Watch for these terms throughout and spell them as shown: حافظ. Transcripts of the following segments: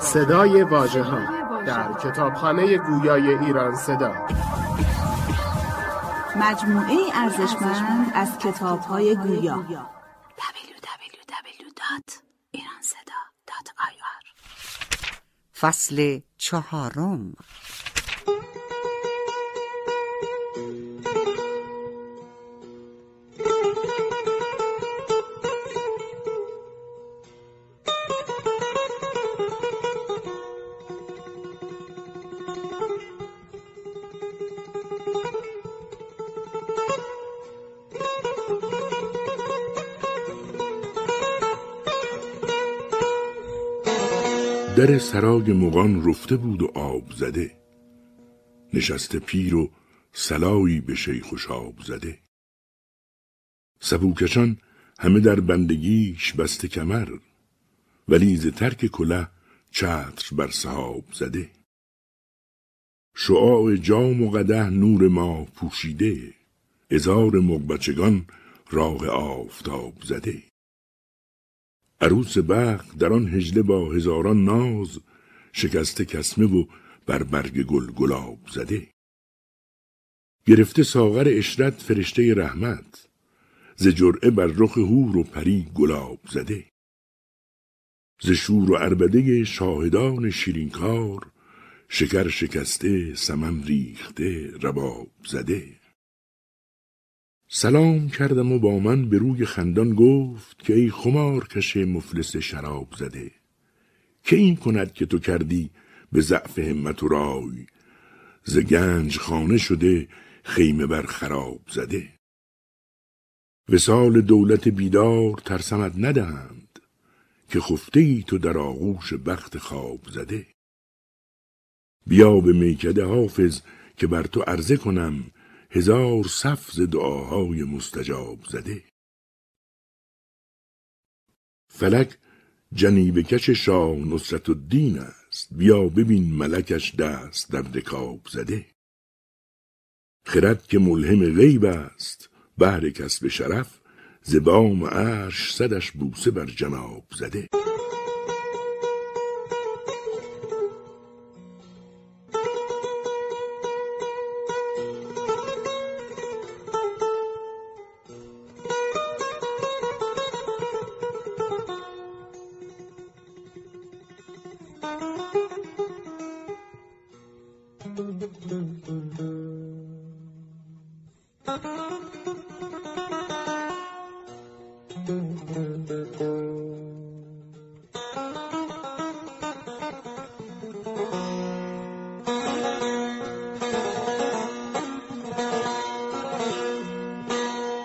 صدای واژه‌ها در کتابخانه گویای ایران صدا، مجموعه ارزشمند از کتاب‌های گویا. www.iranseda.ir فصل چهارم. در سرای مغان رفته بود و آب زده، نشست پیر و سلایی به شیخ و شاب زده. سبوکشان همه در بندگیش بسته کمر، ولی ز ترک کله چتر بر سحاب زده. شعاع جام و قدح نور ما پوشیده، ازار مغبچگان راغ آفتاب زده. عروس بخت در آن هجله با هزاران ناز، شکسته کسمه و بر برگ گل گلاب زده. گرفته ساغر عشرت فرشته رحمت، ز جرعه بر رخ حور و پری گلاب زده. ز شور و عربده شاهدان شیرینکار، شکر شکسته سمن ریخته رباب زده. سلام کردم و با من به روی خندان گفت که ای خمار کش مفلس شراب زده، که این کند که تو کردی به ضعف همت و رای، ز گنج خانه شده خیمه بر خراب زده. وصال دولت بیدار ترسمت ندهند، که خفته ای تو در آغوش بخت خواب زده. بیا به میکده حافظ که بر تو عرضه کنم، هزار صف ز دعاهای مستجاب زده. فلک جنیبه کش شاه نصرت الدین است، بیا ببین ملکش دست در رکاب زده. خرد که ملهم غیب است، بهر کسب شرف، ز بام عرش صدش بوسه بر جناب زده.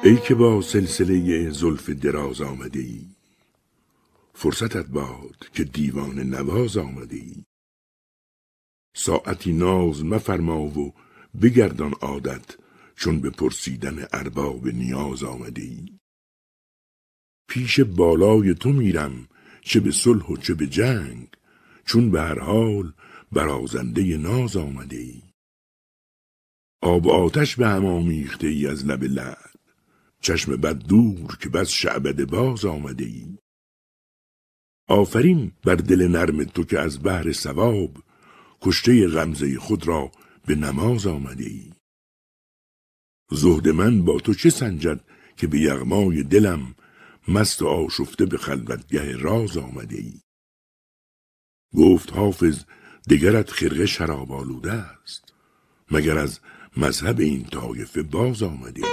ای که با سلسله زلف دراز آمده ای، فرصتت باد که دیوان نواز آمده ای. ساعتی ناز مفرما و بگردان عادت، چون به پرسیدن ارباب نیاز آمده ای. پیش بالای تو میرم چه به صلح و چه به جنگ، چون به هر حال برازنده ناز آمده ای. آب آتش به هم آمیخته ای از لب لعل، چشم بد دور که بس شعبده باز آمده ای. آفرین بر دل نرم تو که از بحر ثواب، کشته غمزه خود را به نماز آمده ای. زهد من با تو چه سنجد که به یغمای دلم، مست و آشفته به خلوتگه راز آمده ای. گفت حافظ دگرت خرقه شراب آلوده است، مگر از مذهب این طایفه باز آمده ای.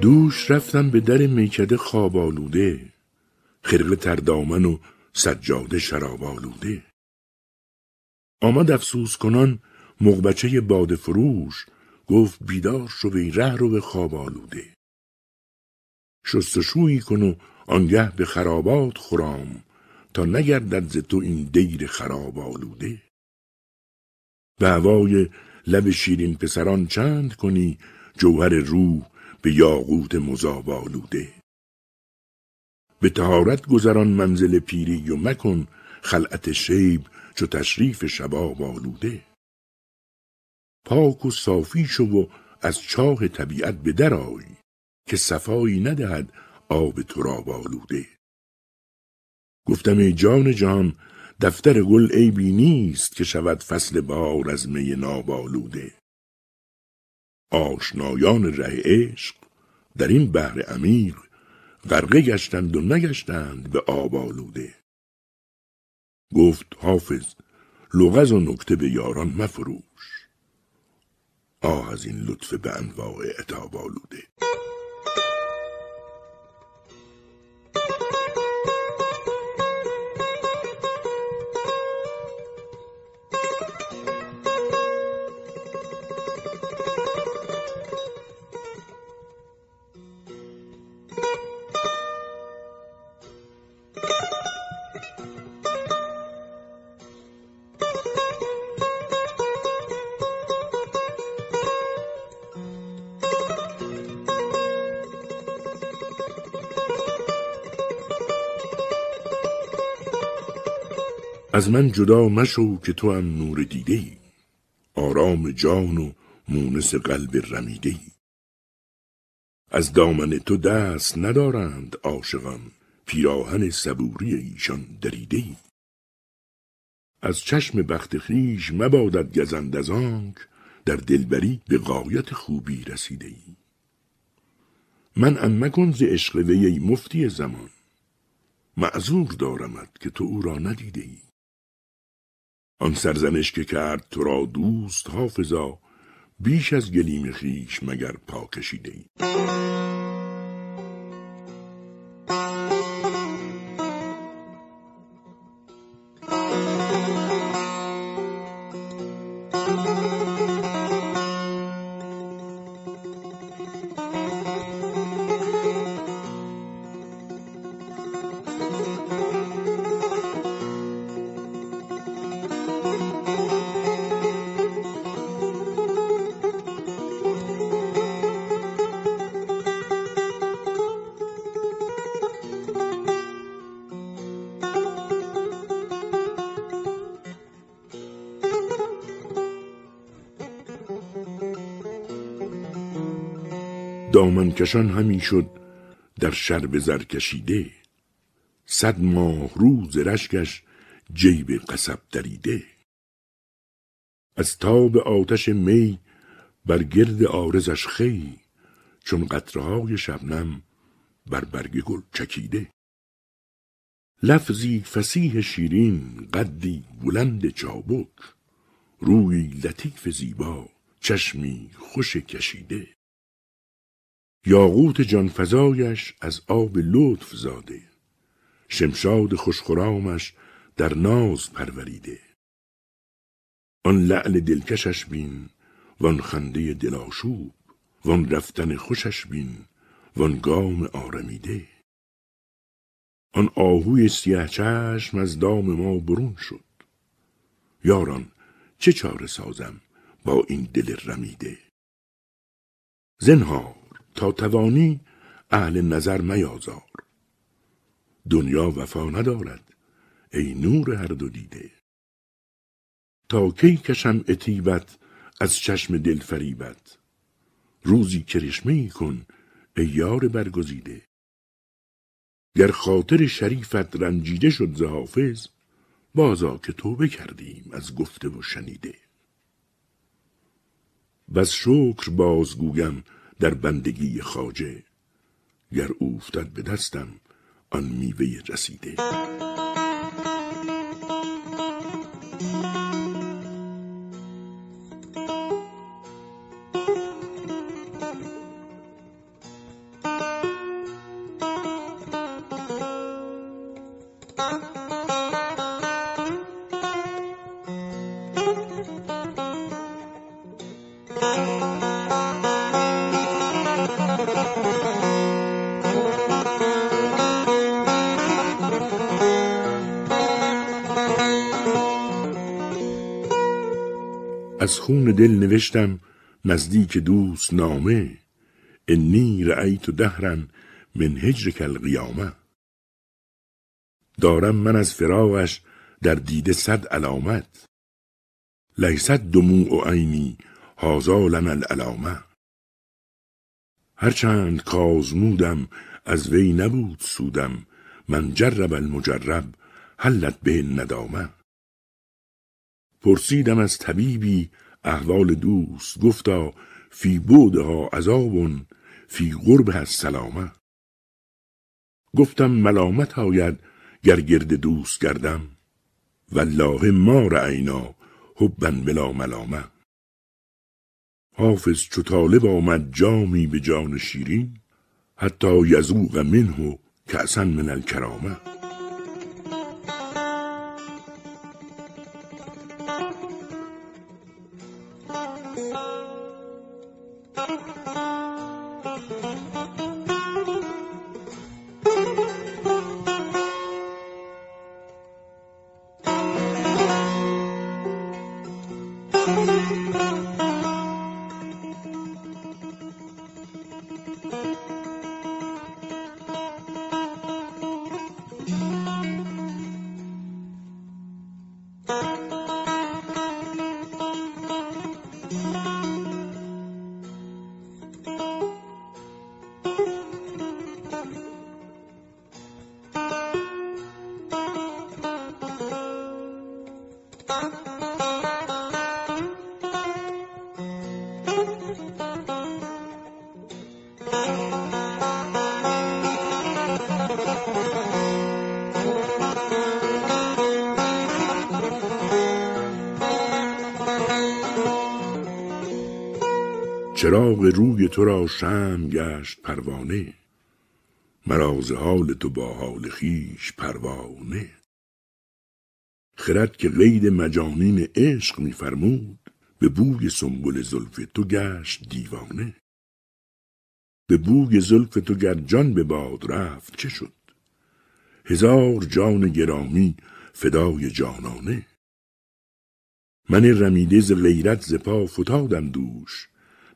دوش رفتم به در میکده خواب آلوده، خرقه تردامن و سجاده شراب‌آلوده. آمد افسوس کنان مغبچه باد فروش، گفت بیدار شو به ره رو به خواب آلوده. شستشویی کن و آنگه به خرابات خرام، تا نگردد ز تو این دیر خراب آلوده. به هوای لب شیرین پسران چند کنی، جوهر روح به یاقوت مذاب آلوده. به طهارت گذران منزل پیری و مکن، خلعت شیب چو تشریف شباب آلوده. پاک و صافی شو و از چاه طبیعت به درآی، که صفایی ندهد آب تراب آلوده. گفتم ای جان جهان دفتر گل عیبی نیست، که شود فصل بهار از می ناب آلوده. آشنایان ره عشق در این بحر عمیق، غرقه گشتند و نگشتند به آب آلوده. گفت حافظ لغز و نکته به یاران مفروش، آه از این لطف به انواع عتاب آلوده. از من جدا مشو که تو هم نور دیده ای، آرام جان و مونس قلب رمیده ای. از دامن تو دست ندارند عاشقان، پیراهن صبوری ایشان دریده ای. از چشم بخت خویش مبادت گزند از آنک، در دلبری به غایت خوبی رسیده ای. من ام مکن ز عشق وی مفتی زمان، معذور دارمت که تو او را ندیده ای. آن سرزنش که کرد تو را دوست حافظا، بیش از گلیم خویش مگر پا کشیده ای. دامن کشان همی شد در شرب زر کشیده، 100 ماه روز رشکش جیب قصب دریده. از تاب آتش می بر گرد عارضش خوی، چون قطره‌های شبنم بر برگ گل چکیده. لفظی فصیح شیرین، قدی بلند چابک، روی لطیف زیبا، چشمی خوش کشیده. یاقوت جانفزایش از آب لطف زاده، شمشاد خوشخرامش در ناز پروریده. آن لعل دلکشش بین وان خنده دلاشوب، وان رفتن خوشش بین وان گام آرمیده. آن آهوی سیه چشم از دام ما برون شد، یاران چه چاره سازم با این دل رمیده. زنها تا توانی اهل نظر میازار، دنیا وفا ندارد ای نور هر دو دیده. تا کی کشم عتیبت از چشم دل فریبت، روزی کرشمه‌ای کن ای یار برگزیده. گر خاطر شریفت رنجیده شد ز حافظ، بازا که توبه کردیم از گفته و شنیده. بس شکر بازگویم در بندگی خواجه، گر اوفتد به دستم آن میوه رسیده. از خون دل نوشتم نزدیک دوست نامه، انی رأیت دهرا من هجرک القیامه. دارم من از فراقش در دیده صد علامت، لیست دموع عینی هذا لنا العلامه. هرچند کازمودم از وی نبود سودم، من جرب المجرب حلت به ندامه. پرسیدم از طبیبی احوال دوست، گفتا فی بودها عذابون فی قربها السلامه. گفتم ملامت آید گر گرد دوست گردم، والله ما رأینا حبا بلا ملامه. حافظ چو طالب آمد جامی به جان شیرین، حتی یذوق منه کأسا من الکرامه. چراغ روی تو را شمع گشت پروانه، مرا ز حال تو با حال خویش پروانه. خرد که قید مجانین عشق می فرمود، به بوی سنبل زلف تو گشت دیوانه. به بوی زلف تو گر جان به باد رفت چه شد، هزار جان گرامی فدای جانانه. من رمیده ز غیرت ز پا فتادم دوش،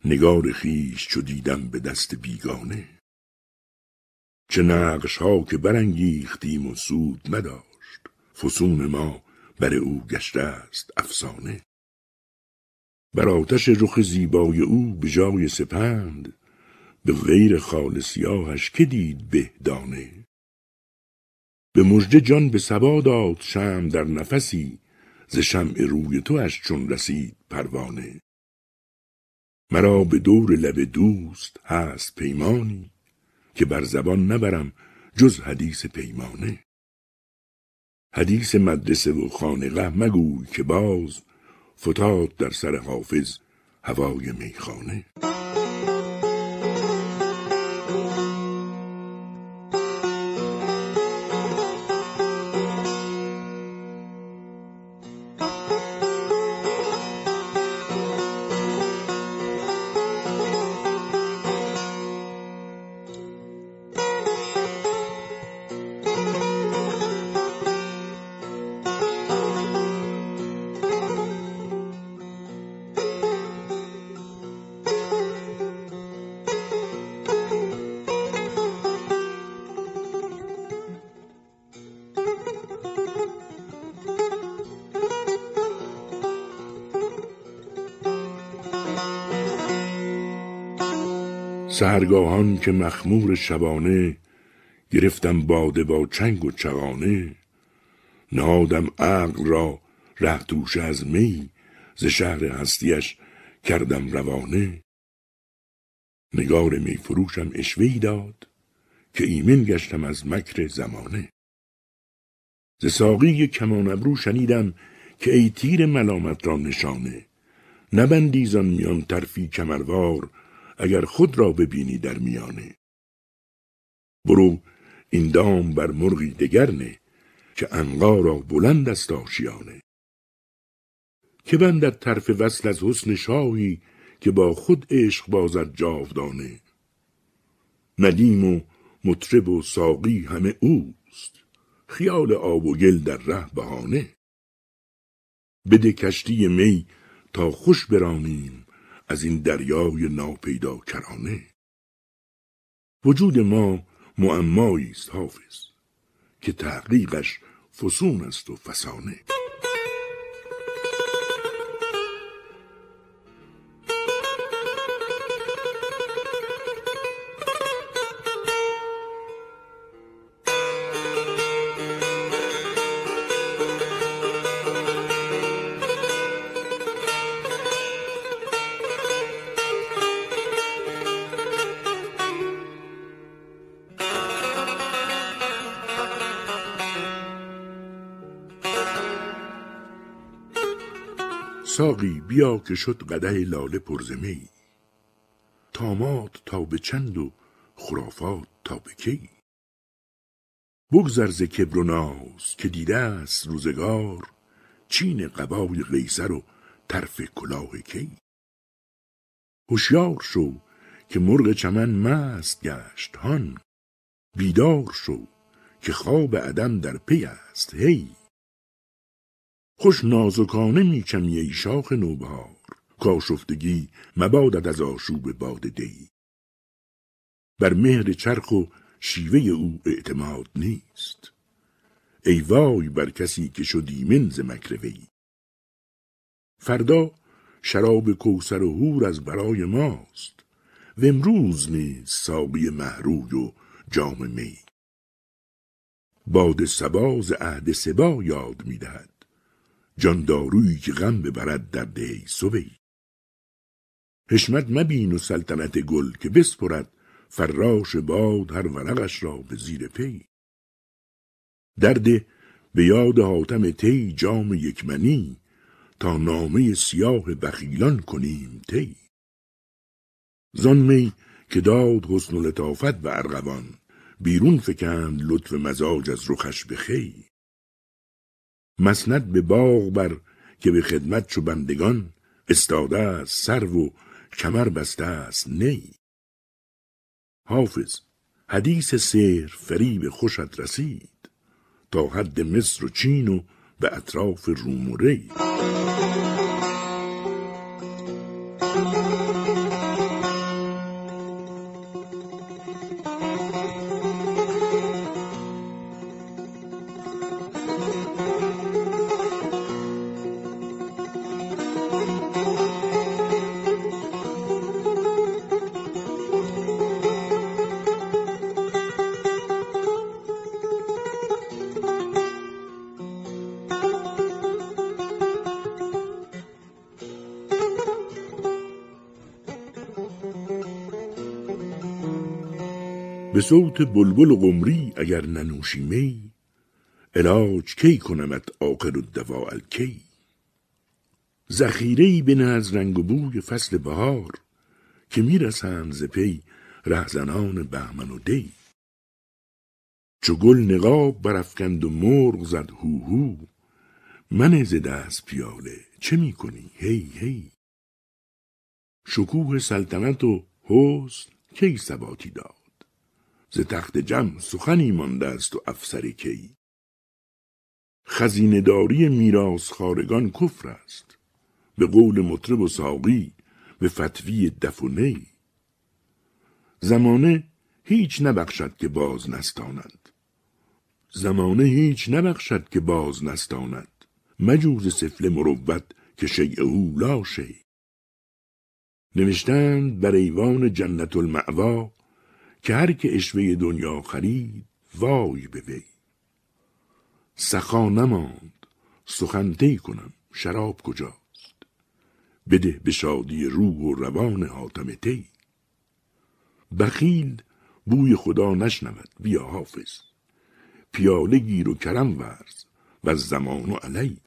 نگار خیش چو دیدم به دست بیگانه. چه نقش ها که برانگیختیم و سود نداشت، فسون ما بر او گشته است افسانه. بر آتش رخ زیبای او به جای سپند، به غیر خال سیاهش که دید به دانه. به مژده جان به صبا داد شمع در نفسی، ز شمع روی توش چون رسید پروانه. مرا به دور لب دوست هست پیمانی، که بر زبان نبرم جز حدیث پیمانه. حدیث مدرسه و خانقه مگوی که باز، فتاد در سر حافظ هوای میخانه. سحرگاهان که مخمور شبانه، گرفتم باده با چنگ و چغانه. نهادم عقل را ره توشه از می، ز شهر هستیش کردم روانه. نگار می فروشم عشوه‌ای داد، که ایمن گشتم از مکر زمانه. ز ساقی کمان ابرو شنیدم که ای تیر ملامت را نشانه. نبندی زان میان طرفی کمروار، اگر خود را ببینی در میانه. برو این دام بر مرغی دگر نه، که عنقا را بلند است آشیانه. که بندد طرف وصل از حسن شاهی که با خود عشق بازد جاودانه. ندیم و مطرب و ساقی همه اوست، خیال آب و گل در ره بهانه. بده کشتی می تا خوش برانیم از این دریای ناپیدا کرانه. وجود ما معمایی است حافظ که تحقیقش فسون است و فسانه. ساقی بیا که شد قدح لاله پرزمی، تامات تا به چند و خرافات تا به کی. بگذر ز کبر و ناز که دیده است روزگار، چین قبای قیصر و طرف کلاه کی. هوشیار شو که مرغ چمن مست گشت هان، بیدار شو که خواب عدم در پی است هی. خوش نازکانه میچمی ای شاخ نوبهار، کآشفتگی مبادت از آشوب باد دی. بر مهر چرخ و شیوه او اعتماد نیست، ای وای بر کسی که شد ایمن ز مکر وی. فردا شراب کوثر و حور از برای ماست، و امروز نیز ساقی مهروی و جام می. باد صبا ز عهد صبا یاد میدهد، جان دارویی که غم ببرد در دی صبی. حشمت مبین و سلطنت گل که بسپرد، فراش باد هر ورقش را به زیر پی. درد به یاد حاتم طی جام یکمنی، تا نامه سیاه بخیلان کنیم طی. زان می که داد حسن و لطافت به ارغوان، بیرون فکند لطف مزاج از رخش به خوی. مسند به باغ بر که به خدمت چو بندگان، استاده است سرو و کمر بسته است نی. حافظ حدیث سحر فریب خوشت رسید، تا حد مصر و چین و به اطراف روم و ری. به صوت بلبل و قمری اگر ننوشی می، علاج کی کنمت آخر الدواء الکی. ذخیره‌ای بنه از رنگ و بوی فصل بهار، که میرسند ز پی رهزنان بهمن و دی. چو گل نقاب برافکند و مرغ زد هوهو، من ز دست پیاله چه میکنی هی هی. شکوه سلطنت و حسن کی ثباتی داد، ز تخت جم سخنی مانده است و افسر کی. خزینه داری میراث خوارگان کفر است، به قول مطرب و ساقی به فتوی دف و نی. زمانه هیچ نبخشد که باز نستاند، مجوز سفله مروت که شیء او لا شیء. نوشتند بر ایوان جنت المأوی، که هر که عشوه دنیا خرید وای به وی. سخا نماند سخن طی کنم شراب کجاست، بده به شادی روح و روان حاتم طی. بخیل بوی خدا نشنود بیا حافظ، پیاله گیر و کرم ورز و زمان و علی.